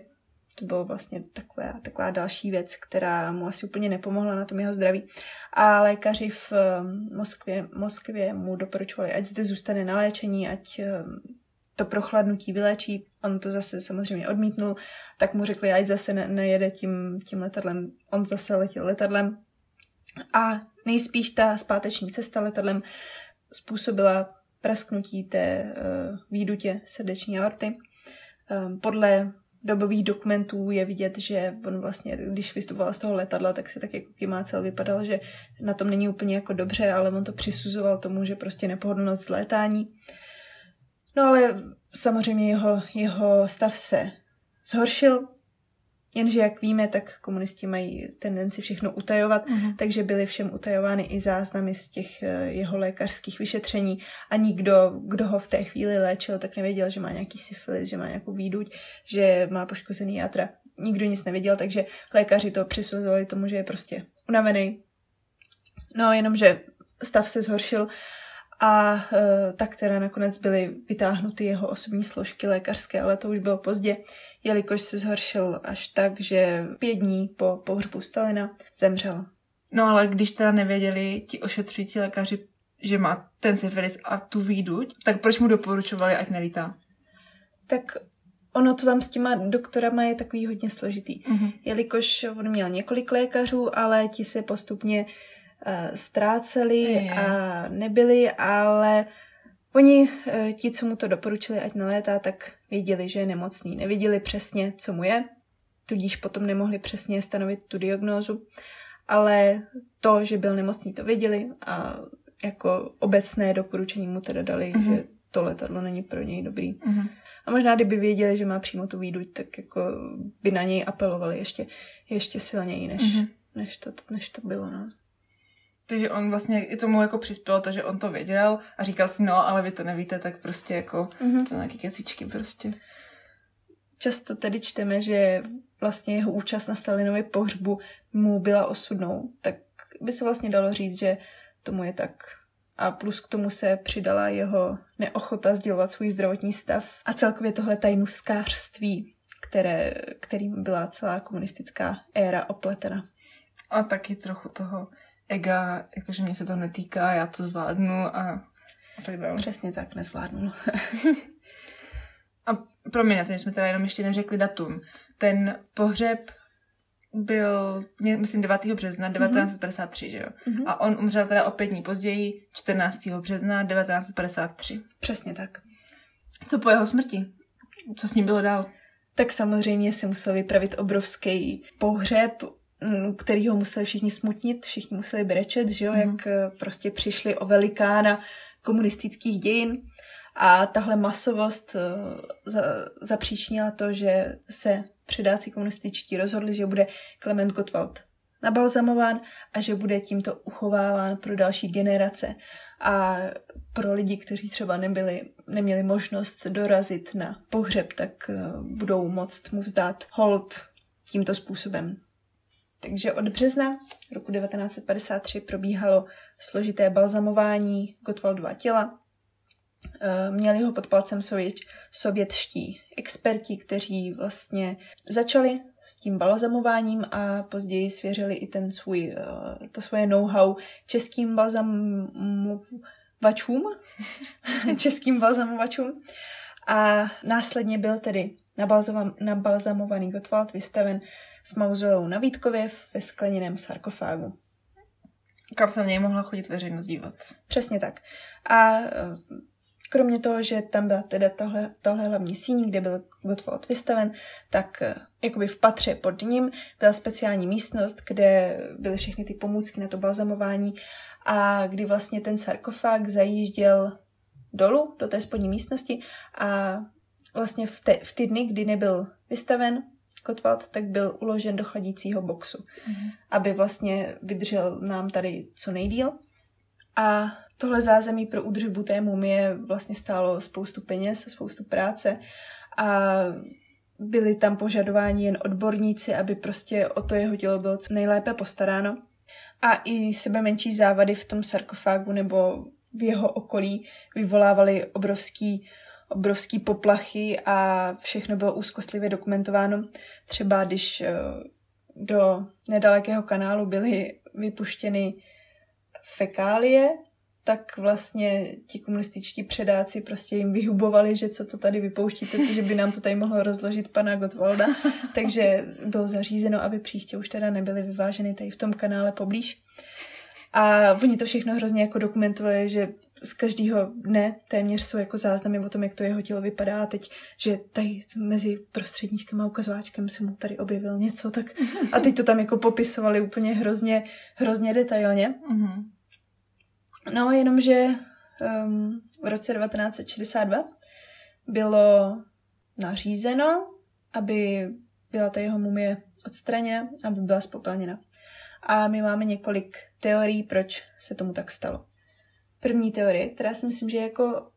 to bylo vlastně taková další věc, která mu asi úplně nepomohla na tom jeho zdraví. A lékaři v Moskvě mu doporučovali, ať zde zůstane na léčení, ať to prochladnutí vyléčí. On to zase samozřejmě odmítnul, tak mu řekli, ať zase nejede tím letadlem. On zase letěl letadlem. A nejspíš ta zpáteční cesta letadlem způsobila prasknutí té výdutě srdeční aorty. Podle dobových dokumentů je vidět, že on vlastně, když vystupoval z toho letadla, tak se tak jako kymácel, vypadal, že na tom není úplně jako dobře, ale on to přisuzoval tomu, že prostě nepohodlnost z létání. No ale samozřejmě jeho stav se zhoršil, jenže jak víme, tak komunisti mají tendenci všechno utajovat, takže byly všem utajovány i záznamy z těch jeho lékařských vyšetření a nikdo, kdo ho v té chvíli léčil, tak nevěděl, že má nějaký syfilis, že má nějakou výduť, že má poškozený játra. nikdo nic nevěděl, takže lékaři to přisuzovali tomu, že je prostě unavený. No jenomže stav se zhoršil a tak teda nakonec byly vytáhnuty jeho osobní složky lékařské, ale to už bylo pozdě, jelikož se zhoršil až tak, že 5 dní po pohřbu Stalina zemřel. No ale když teda nevěděli ti ošetřující lékaři, že má ten syfilis a tu výduť, tak proč mu doporučovali, ať nelítá? Tak ono to tam s těma doktorama je takový hodně složitý, jelikož on měl několik lékařů, ale ti se postupně ztráceli a nebyli, ale oni, ti, co mu to doporučili, ať nelétá, tak věděli, že je nemocný. Nevěděli přesně, co mu je, tudíž potom nemohli přesně stanovit tu diagnózu, ale to, že byl nemocný, to věděli a jako obecné doporučení mu teda dali, že to letadlo není pro něj dobrý. A možná, kdyby věděli, že má přímo tu výduť, tak jako by na něj apelovali ještě silněji, než to bylo, no. Takže on vlastně i tomu jako přispěl to, že on to věděl a říkal si, no, ale vy to nevíte, tak prostě jako to nějaký kecičky prostě. Často tedy čteme, že vlastně jeho účast na Stalinově pohřbu mu byla osudnou, tak by se vlastně dalo říct, že tomu je tak. A plus k tomu se přidala jeho neochota sdělovat svůj zdravotní stav a celkově tohle tajnůstkářství, kterým byla celá komunistická éra opletena. A taky trochu toho ega, jakože mě se to netýká, já to zvládnu a tak dále. Přesně tak, nezvládnu. A promiň, tady jsme teda jenom ještě neřekli datum. Ten pohřeb byl, myslím, 9. března 1953, že jo? A on umřel teda o 5 dní později, 14. března 1953. Přesně tak. Co po jeho smrti? Co s ním bylo dál? Tak samozřejmě se musel vypravit obrovský pohřeb, který ho museli všichni smutnit, všichni museli brečet, že jo, jak prostě přišli o velikána komunistických dějin. A tahle masovost zapříčinila to, že se předáci komunističtí rozhodli, že bude Klement Gottwald nabalzamován a že bude tímto uchováván pro další generace a pro lidi, kteří třeba neměli možnost dorazit na pohřeb, tak budou moct mu vzdát hold tímto způsobem. Takže od března roku 1953 probíhalo složité balzamování Gottwaldova těla. Měli ho pod palcem sovětští experti, kteří vlastně začali s tím balzamováním a později svěřili i to svoje know-how českým balzamovačům. A následně byl tedy nabalzamovaný Gottwald vystaven v mauzoleu na Vítkově ve skleněném sarkofágu. Kam se na něj mohla chodit veřejnost dívat. Přesně tak. A kromě toho, že tam byla teda tahle hlavní síň, kde byl Gottwald vystaven, tak jakoby v patře pod ním byla speciální místnost, kde byly všechny ty pomůcky na to balzamování a kdy vlastně ten sarkofág zajížděl dolů do té spodní místnosti a vlastně v ty dny, kdy nebyl vystaven Gottwald, tak byl uložen do chladícího boxu, aby vlastně vydržel nám tady co nejdýl. A tohle zázemí pro údržbu té mumie vlastně stálo spoustu peněz, spoustu práce a byli tam požadováni jen odborníci, aby prostě o to jeho tělo bylo co nejlépe postaráno. A i sebe menší závady v tom sarkofágu nebo v jeho okolí vyvolávaly obrovský poplachy a všechno bylo úzkostlivě dokumentováno. Třeba když do nedalekého kanálu byly vypuštěny fekálie, tak vlastně ti komunističtí předáci prostě jim vyhubovali, že co to tady vypouštíte, že by nám to tady mohlo rozložit pana Gottwalda. Takže bylo zařízeno, aby příště už teda nebyly vyváženy tady v tom kanále poblíž. A oni to všechno hrozně jako dokumentovali, že z každého dne téměř jsou jako záznamy o tom, jak to jeho tělo vypadá a teď, že tady mezi prostředníčkem a ukazováčkem se mu tady objevil něco, tak a teď to tam jako popisovali úplně hrozně, hrozně detailně. No, jenomže v roce 1962 bylo nařízeno, aby byla ta jeho mumie odstraněna, aby byla zpopelněna. A my máme několik teorií, proč se tomu tak stalo. První teorie, která si myslím, že je jako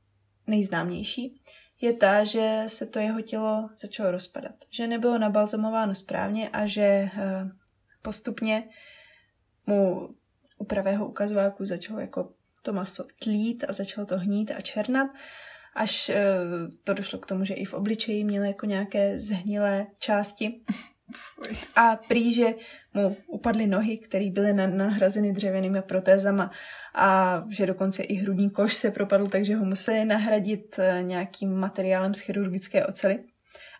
nejznámější, je ta, že se to jeho tělo začalo rozpadat. Že nebylo nabalzamováno správně a že postupně mu u pravého ukazováku začalo jako to maso tlít a začalo to hnít a černat, až to došlo k tomu, že i v obličeji měl jako nějaké zhnilé části. A prý, že mu upadly nohy, které byly nahrazeny dřevěnými protézama a že dokonce i hrudní koš se propadl, takže ho museli nahradit nějakým materiálem z chirurgické oceli.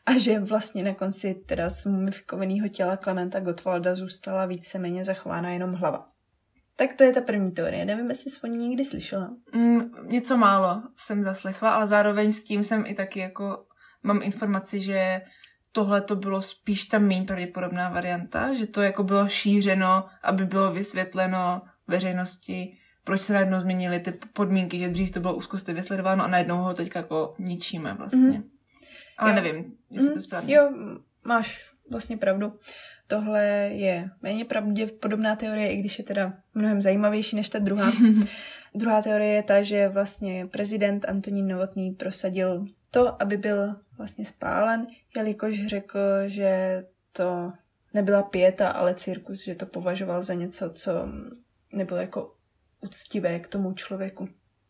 A že vlastně na konci teda z mumifikovaného těla Klementa Gottwalda zůstala víceméně zachována jenom hlava. Tak to je ta první teorie. Nevím, jestli jsi o ní někdy slyšela. Něco málo jsem zaslechla, ale zároveň s tím jsem i taky jako mám informaci, že tohle to bylo spíš ta méně pravděpodobná varianta, že to jako bylo šířeno, aby bylo vysvětleno veřejnosti, proč se najednou změnily ty podmínky, že dřív to bylo úzkostlivě sledováno a najednou ho teďka jako ničíme vlastně. Ale nevím, jestli to správně. Jo, máš vlastně pravdu. Tohle je méně pravděpodobná teorie, i když je teda mnohem zajímavější než ta druhá. Druhá teorie je ta, že vlastně prezident Antonín Novotný prosadil to, aby byl vlastně spálen, jelikož řekl, že to nebyla pieta, ale cirkus, že to považoval za něco, co nebylo jako úctivé k tomu člověku.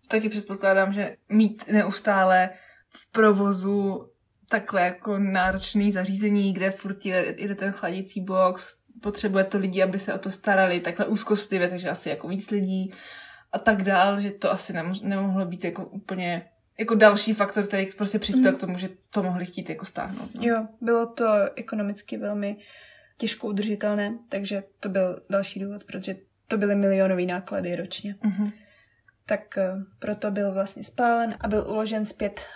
Taky předpokládám, že mít neustále v provozu takhle jako náročný zařízení, kde furt jde ten chladicí box, potřebuje to lidi, aby se o to starali, takhle úzkostlivě, takže asi jako víc lidí a tak dál, že to asi nemohlo být jako úplně jako další faktor, který prostě přispěl k tomu, že to mohli chtít jako stáhnout. No. Jo, bylo to ekonomicky velmi těžko udržitelné, takže to byl další důvod, protože to byly milionové náklady ročně. Mm-hmm. Tak proto byl vlastně spálen a byl uložen zpět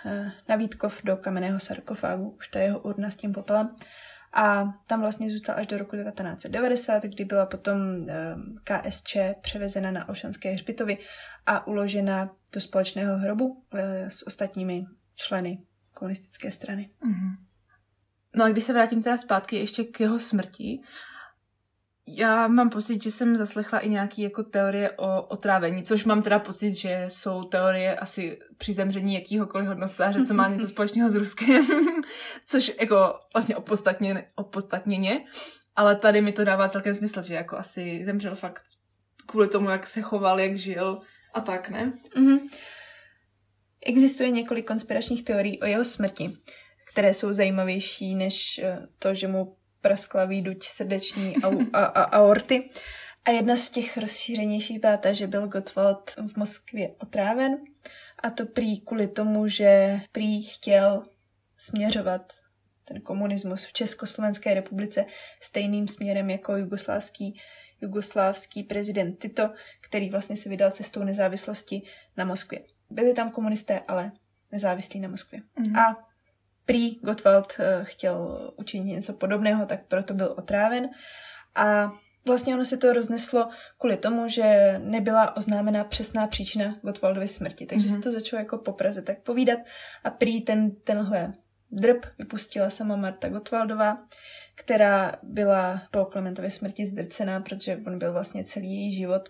na Vítkov do kamenného sarkofágu, už ta jeho urna s tím popelem. A tam vlastně zůstal až do roku 1990, kdy byla potom KSČ převezena na Olšanské hřbitovy a uložena do společného hrobu s ostatními členy komunistické strany. No a když se vrátím teda zpátky ještě k jeho smrti, já mám pocit, že jsem zaslechla i nějaký jako teorie o otrávení, což mám teda pocit, že jsou teorie asi při zemření jakýhokoliv hodnostáře, co má něco společného s Ruskem, což jako vlastně opodstatněně, ale tady mi to dává celkem smysl, že jako asi zemřel fakt kvůli tomu, jak se choval, jak žil a tak, ne? Mm-hmm. Existuje několik konspiračních teorií o jeho smrti, které jsou zajímavější než to, že mu praskla výduť srdeční aorty. A jedna z těch rozšířenějších byla ta, že byl Gottwald v Moskvě otráven a to prý kvůli tomu, že prý chtěl směřovat ten komunismus v Československé republice stejným směrem jako jugoslávský prezident Tito, který vlastně se vydal cestou nezávislosti na Moskvě. Byli tam komunisté, ale nezávislí na Moskvě. Mm-hmm. A prý Gottwald chtěl učinit něco podobného, tak proto byl otráven. A vlastně ono se to rozneslo kvůli tomu, že nebyla oznámena přesná příčina Gottwaldovy smrti. Takže se to začalo jako po Praze tak povídat. A prý tenhle drb vypustila sama Marta Gottwaldová, která byla po Klementově smrti zdrcená, protože on byl vlastně celý její život.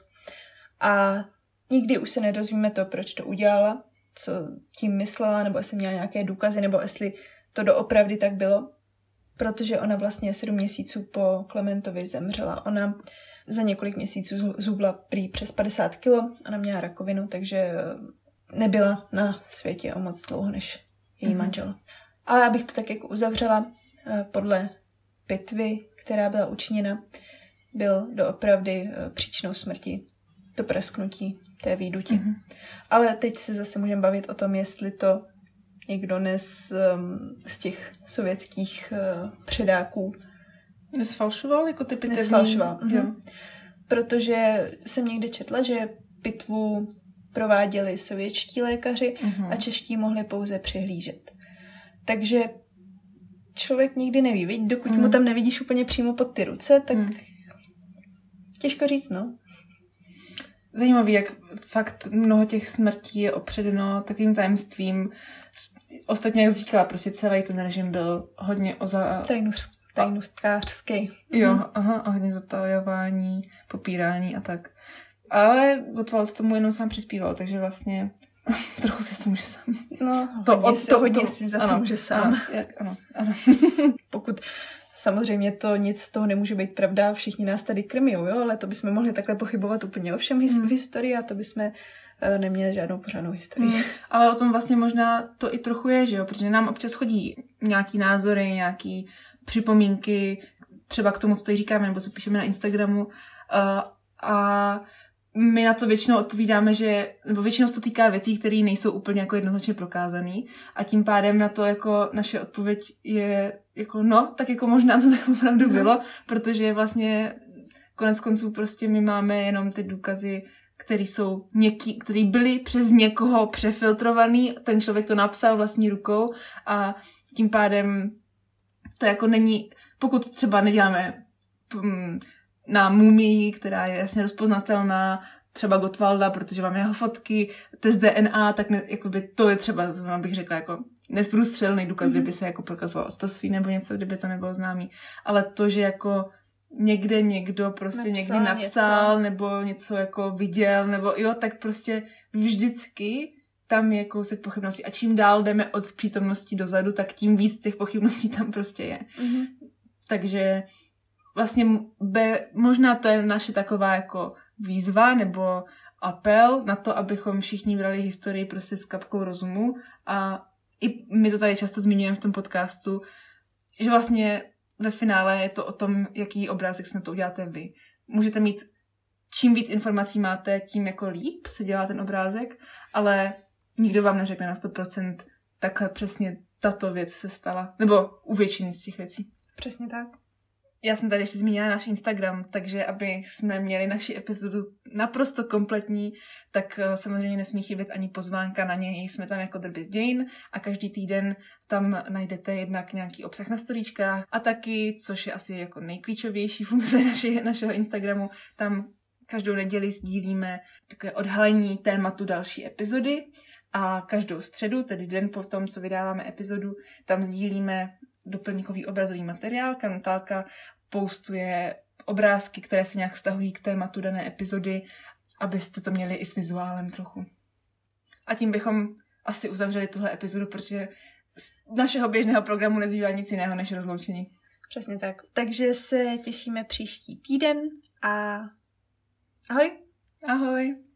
A nikdy už se nedozvíme to, proč to udělala, co tím myslela, nebo jestli měla nějaké důkazy, nebo jestli to doopravdy tak bylo. Protože ona vlastně 7 měsíců po Klementovi zemřela. Ona za několik měsíců zhubla prý přes 50 kilo, ona měla rakovinu, takže nebyla na světě o moc dlouho než její manžel. Ale abych to tak jako uzavřela, podle pitvy, která byla učiněna, byl doopravdy příčinou smrti to prasknutí té výduti. Mm-hmm. Ale teď se zase můžeme bavit o tom, jestli to někdo z těch sovětských předáků nesfalšoval, jako ty pitevní. Nesfalšoval, jo. Protože jsem někde četla, že pitvu prováděli sovětští lékaři a čeští mohli pouze přihlížet. Takže člověk nikdy neví, viď? Dokud mu tam nevidíš úplně přímo pod ty ruce, tak těžko říct, no. Zajímavý, jak fakt mnoho těch smrtí je opředeno takovým tajemstvím. Ostatně, jak jsi říkala, prostě celý ten režim byl hodně tajnůstkářský. Jo, a hodně zatajování, popírání a tak. Ale Gottwald tomu jenom sám přispíval, takže vlastně Trochu se to může sám. No, to hodně si za to může sám. Ano. Pokud samozřejmě to nic z toho nemůže být pravda, všichni nás tady krmijou, jo, ale to bychom mohli takhle pochybovat úplně o všem v historii a to bychom neměli žádnou pořádnou historii. Ale o tom vlastně možná to i trochu je, že jo, protože nám občas chodí nějaký názory, nějaký připomínky, třeba k tomu, co tady říkáme, nebo co píšeme na Instagramu a my na to většinou odpovídáme, že nebo většinou se to týká věcí, které nejsou úplně jako jednoznačně prokázané a tím pádem na to jako naše odpověď je jako no, tak jako možná to tak opravdu bylo, protože vlastně konec konců prostě my máme jenom ty důkazy, které jsou něký, které byly přes někoho přefiltrovaný, ten člověk to napsal vlastní rukou a tím pádem to jako není, pokud třeba neděláme na mumii, která je jasně rozpoznatelná, třeba Gottwalda, protože mám jeho fotky, test DNA, tak ne, jakoby to je třeba, zrovna bych řekla, jako neprůstřelný důkaz, kdyby se jako prokazovalo octoství nebo něco, kdyby to nebylo známý. Ale to, že jako někde někdo prostě napsal něco. Nebo něco jako viděl, nebo jo, tak prostě vždycky tam je kousek pochybností. A čím dál jdeme od přítomnosti dozadu, tak tím víc těch pochybností tam prostě je. Takže vlastně možná to je naše taková jako výzva nebo apel na to, abychom všichni brali historii prostě s kapkou rozumu a i my to tady často zmiňujeme v tom podcastu, že vlastně ve finále je to o tom, jaký obrázek si na to uděláte vy. Můžete mít, čím víc informací máte, tím jako líp se dělá ten obrázek, ale nikdo vám neřekne na 100% takhle přesně tato věc se stala, nebo u většiny z těch věcí. Přesně tak. Já jsem tady ještě zmínila náš Instagram, takže aby jsme měli naši epizodu naprosto kompletní, tak samozřejmě nesmí chybět ani pozvánka na něj. Jsme tam jako Drby z dějin a každý týden tam najdete jednak nějaký obsah na storíčkách a taky, což je asi jako nejklíčovější funkce našeho Instagramu, tam každou neděli sdílíme takové odhalení tématu další epizody a každou středu, tedy den po tom, co vydáváme epizodu, tam sdílíme doplňkový obrazový materiál, kam Natálka postuje obrázky, které se nějak vztahují k tématu dané epizody, abyste to měli i s vizuálem trochu. A tím bychom asi uzavřeli tuhle epizodu, protože z našeho běžného programu nezbývá nic jiného než rozloučení. Přesně tak. Takže se těšíme příští týden a ahoj! Ahoj!